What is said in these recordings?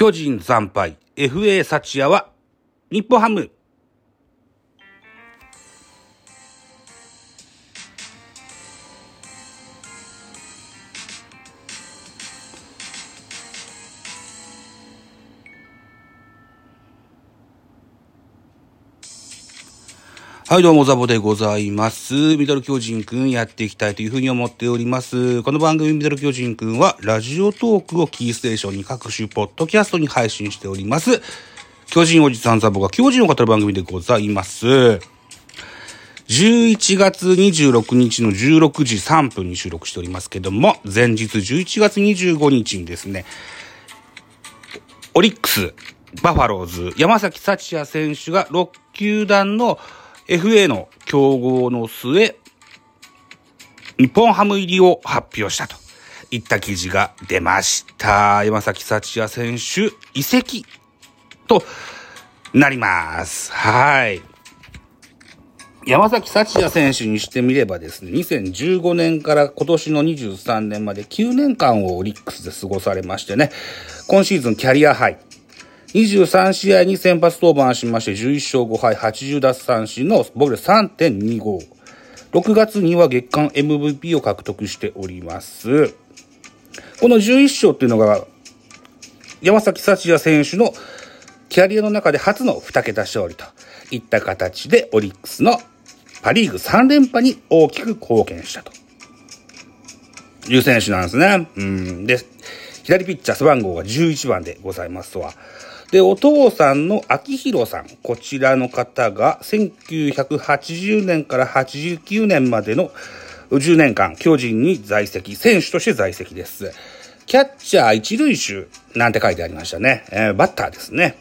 巨人惨敗、FA 幸也は日本ハム。はい、どうも、ザボでございます。ミドル巨人くんやっていきたいというふうに思っております。この番組ミドル巨人くんは、ラジオトークをキーステーションに各種ポッドキャストに配信しております。巨人おじさんザボが巨人を語る番組でございます。11月26日の16時3分に収録しておりますけども、前日11月25日にですね、オリックス、バファローズ、山崎幸也選手が6球団のFA の競合の末、日本ハム入りを発表したといった記事が出ました。山崎幸也選手移籍となります。はい。山崎幸也選手にしてみればですね、2015年から今年の23年まで9年間をオリックスで過ごされましてね、今シーズンキャリアハイ。23試合に先発登板しまして11勝5敗80奪三振の防御率 3.25。6月には月間 MVP を獲得しております。この11勝っていうのが山崎幸也選手のキャリアの中で初の2桁勝利といった形でオリックスのパリーグ3連覇に大きく貢献したという選手なんですね。で、左ピッチャー背番号が11番でございますわ。で、お父さんの秋広さん、こちらの方が1980年から89年までの10年間、巨人に在籍、選手として在籍です。キャッチャー一塁手なんて書いてありましたね。バッターですね。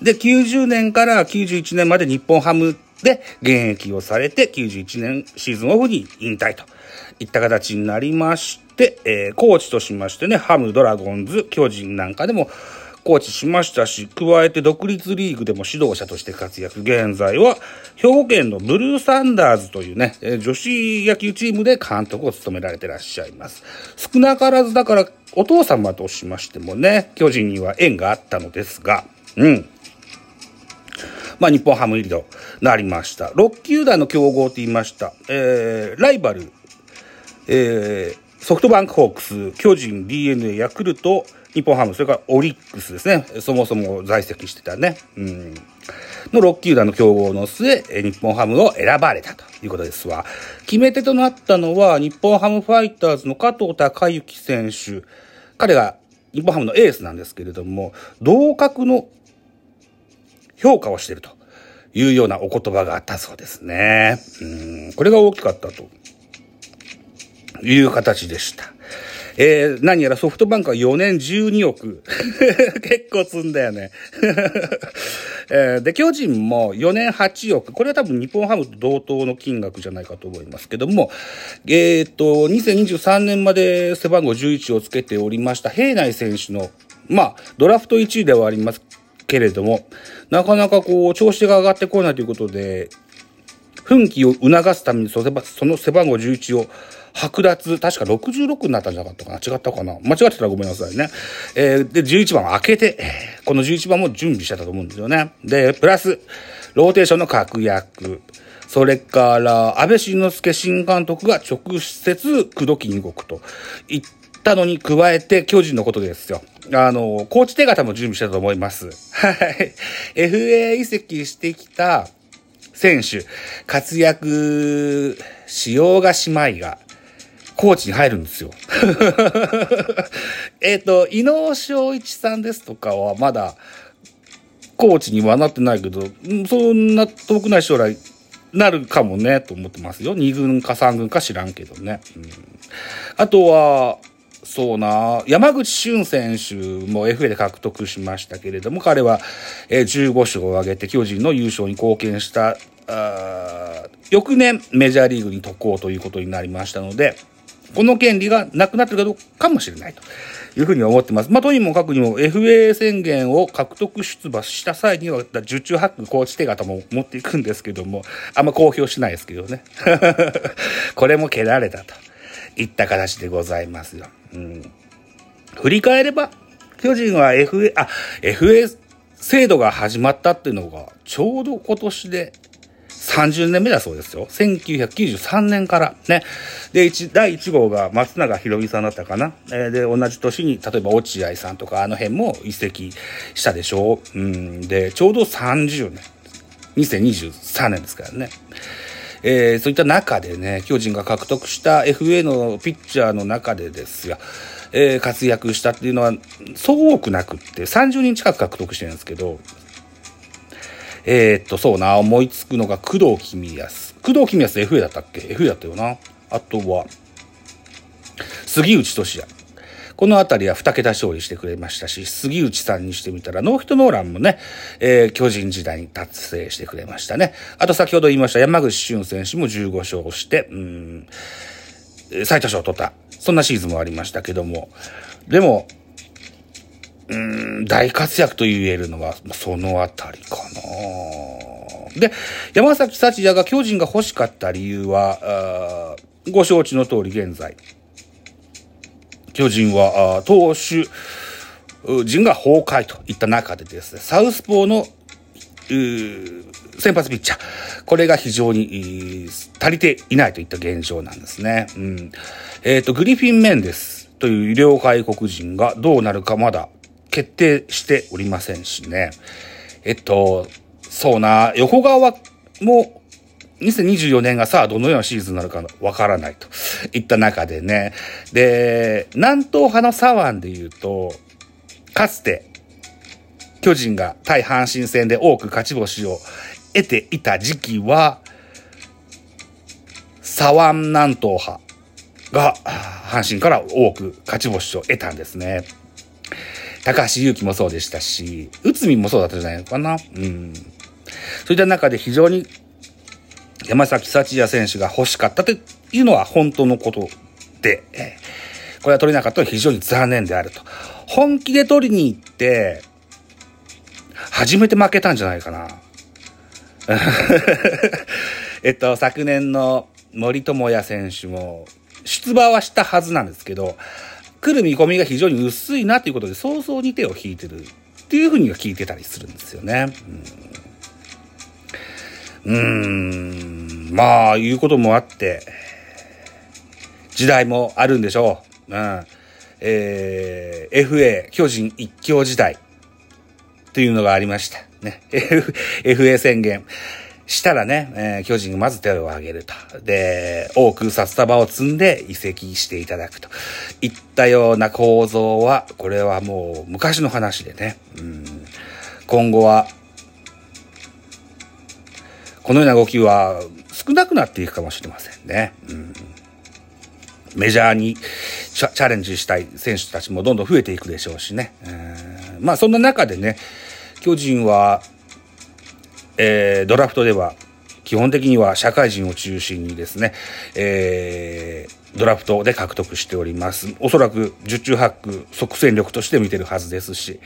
で、90年から91年まで日本ハムで現役をされて、91年シーズンオフに引退といった形になりまして、コーチとしましてね、ハム、ドラゴンズ、巨人なんかでも、コーチしましたし、加えて独立リーグでも指導者として活躍。現在は兵庫県のブルーサンダーズというね、女子野球チームで監督を務められてらっしゃいます。少なからずだからお父様としましてもね、巨人には縁があったのですが、まあ日本ハム入りとなりました。6球団の競合と言いました。ライバル、ソフトバンクホークス、巨人、DNA、ヤクルト、日本ハム、それからオリックスですね。そもそも在籍してたね。の6球団の競合の末、日本ハムを選ばれたということですわ。決め手となったのは、日本ハムファイターズの加藤貴之選手。彼が日本ハムのエースなんですけれども、同格の評価をしているというようなお言葉があったそうですね。これが大きかったという形でした。何やらソフトバンクは4年12億。結構積んだよね、で、巨人も4年8億。これは多分日本ハムと同等の金額じゃないかと思いますけども、2023年まで背番号11をつけておりました平内選手の、ドラフト1位ではありますけれども、なかなかこう、調子が上がってこないということで、奮起を促すためにその背番号11を剥奪、確か66になったんじゃなかったかな、違ったかな、間違ってたらごめんなさいね。で、11番を開けて、この11番も準備してたと思うんですよね。で、プラス、ローテーションの確約、それから、安倍晋之助新監督が直接、口説きに動くと言ったのに加えて、巨人のことですよ。コーチ手形も準備してたと思います。FA 移籍してきた選手、活躍しようがしまいが、コーチに入るんですよ。井上翔一さんですとかはまだコーチにはなってないけど、そんな遠くない将来なるかもねと思ってますよ。2軍か3軍か知らんけどね。あとは山口俊選手も FA で獲得しましたけれども、彼は15勝を挙げて巨人の優勝に貢献した翌年メジャーリーグに渡航ということになりましたので、この権利がなくなっているかもしれないというふうに思ってます。とにもかくにも FA 宣言を獲得出馬した際には、受注ハックコーチ手形も持っていくんですけども、あんま公表しないですけどね。これも蹴られたといった形でございますよ。振り返れば、巨人は FA 制度が始まったっていうのがちょうど今年で30年目だそうですよ。1993年からね。で、第1号が松永博美さんだったかな。で、同じ年に、例えば落合さんとかあの辺も移籍したでしょう。で、ちょうど30年。2023年ですからね。そういった中でね、巨人が獲得した FA のピッチャーの中でですが、活躍したっていうのは、そう多くなくって、30人近く獲得してるんですけど、思いつくのが工藤公康 FA だったっけ ?FA だったよな。あとは、杉内俊也。このあたりは2桁勝利してくれましたし、杉内さんにしてみたらノーヒットノーランもね、巨人時代に達成してくれましたね。あと先ほど言いました山口俊選手も15勝して、最多勝を取った。そんなシーズンもありましたけども。でも、大活躍と言えるのはそのあたりかな。で、山崎幸也が巨人が欲しかった理由は、ご承知の通り現在、巨人は投手陣が崩壊といった中でですね、サウスポーの先発ピッチャー、これが非常に足りていないといった現状なんですね。グリフィン・メンデスという両外国人がどうなるかまだ決定しておりませんしね。横川も2024年がさあどのようなシーズンになるかわからないといった中でね。で、南東派の左腕で言うと、かつて巨人が対阪神戦で多く勝ち星を得ていた時期は、左腕南東派が阪神から多く勝ち星を得たんですね。高橋優希もそうでしたし、内海もそうだったんじゃないのかな。そういった中で非常に山崎幸也選手が欲しかったというのは本当のことで、これは取れなかったのは非常に残念であると。本気で取りに行って、初めて負けたんじゃないかな。昨年の森友哉選手も出馬はしたはずなんですけど、来る見込みが非常に薄いなということで早々に手を引いてるっていうふうには聞いてたりするんですよね。いうこともあって、時代もあるんでしょう。FA、巨人一強時代、というのがありました。ね。FA 宣言したらね、巨人がまず手を挙げると。で、多く札束を積んで移籍していただくと。いったような構造は、これはもう昔の話でね。今後は、このような動きは少なくなっていくかもしれませんね。メジャーにチャレンジしたい選手たちもどんどん増えていくでしょうしね。そんな中でね、巨人は、ドラフトでは基本的には社会人を中心にですね、ドラフトで獲得しております。おそらく十中八九即戦力として見てるはずですし、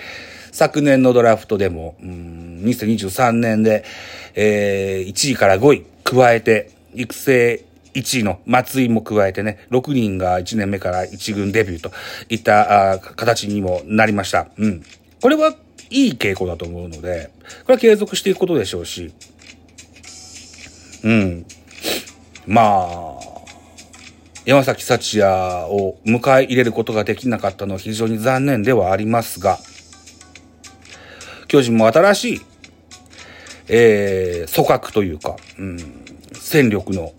昨年のドラフトでも、2023年で、1位から5位加えて、育成1位の松井も加えてね、6人が1年目から1軍デビューといった形にもなりました。これはいい傾向だと思うので、これは継続していくことでしょうし、山崎幸也を迎え入れることができなかったのは非常に残念ではありますが、巨人も新しい、組閣というか、戦力の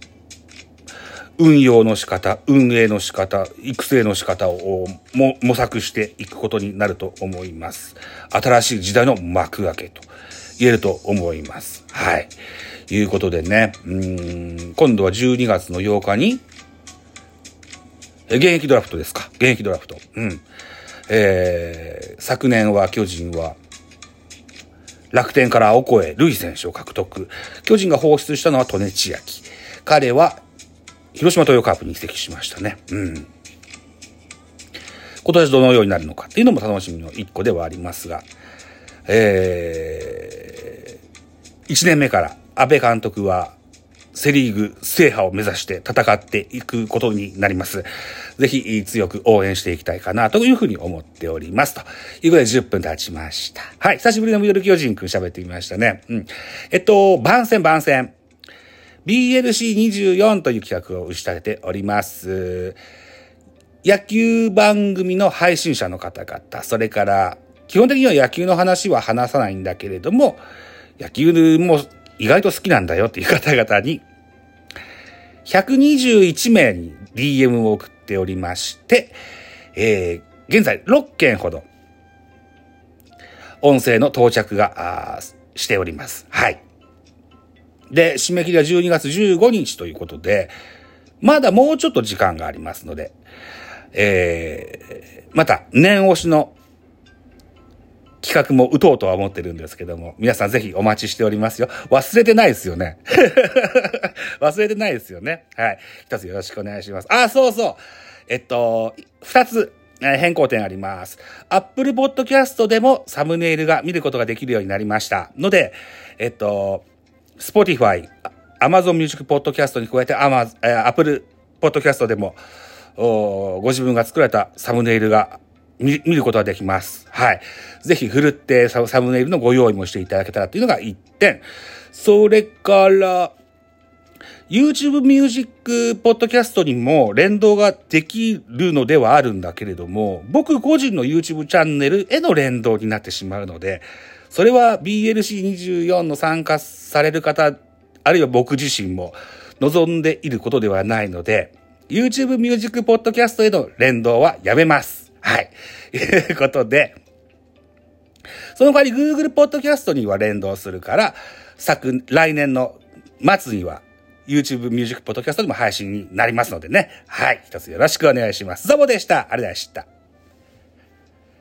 運用の仕方、運営の仕方、育成の仕方を模索していくことになると思います。新しい時代の幕開けと言えると思います。はい。いうことでね、今度は12月の8日に、現役ドラフトですか。現役ドラフト。昨年は巨人は、楽天からオコエ瑠衣選手を獲得。巨人が放出したのは利根千秋。彼は広島トヨカープに移籍しましたね。今年どのようになるのかっていうのも楽しみの一個ではありますが、1年目から安倍監督はセリーグ制覇を目指して戦っていくことになります。ぜひ強く応援していきたいかなというふうに思っております。ということで10分経ちました。はい。久しぶりのミドル巨人くん喋ってみましたね。番宣。BLC24 という企画を打ち立てております。野球番組の配信者の方々、それから基本的には野球の話は話さないんだけれども、野球も意外と好きなんだよっていう方々に121名に DM を送っておりまして、現在6件ほど音声の到着がしております。はい。で、締め切りは12月15日ということで、まだもうちょっと時間がありますので、また念押しの企画も打とうとは思ってるんですけども、皆さんぜひお待ちしておりますよ。忘れてないですよね。忘れてないですよね。はい。一つよろしくお願いします。そうそう。二つ変更点あります。Apple Podcast でもサムネイルが見ることができるようになりましたので、Spotify、Amazon Music Podcast に加えてApple Podcast でもご自分が作られたサムネイルが見ることができます。はい。ぜひふるってサムネイルのご用意もしていただけたらというのが1点。それから、YouTube Music Podcast にも連動ができるのではあるんだけれども、僕個人の YouTube チャンネルへの連動になってしまうので、それは BLC24 の参加される方、あるいは僕自身も望んでいることではないので、YouTube Music Podcast への連動はやめます。はい。ということで、その代わり Google Podcast には連動するから、来年の末には YouTube Music Podcast でも配信になりますのでね。はい。一つよろしくお願いします。ザボでした。ありがとうございました。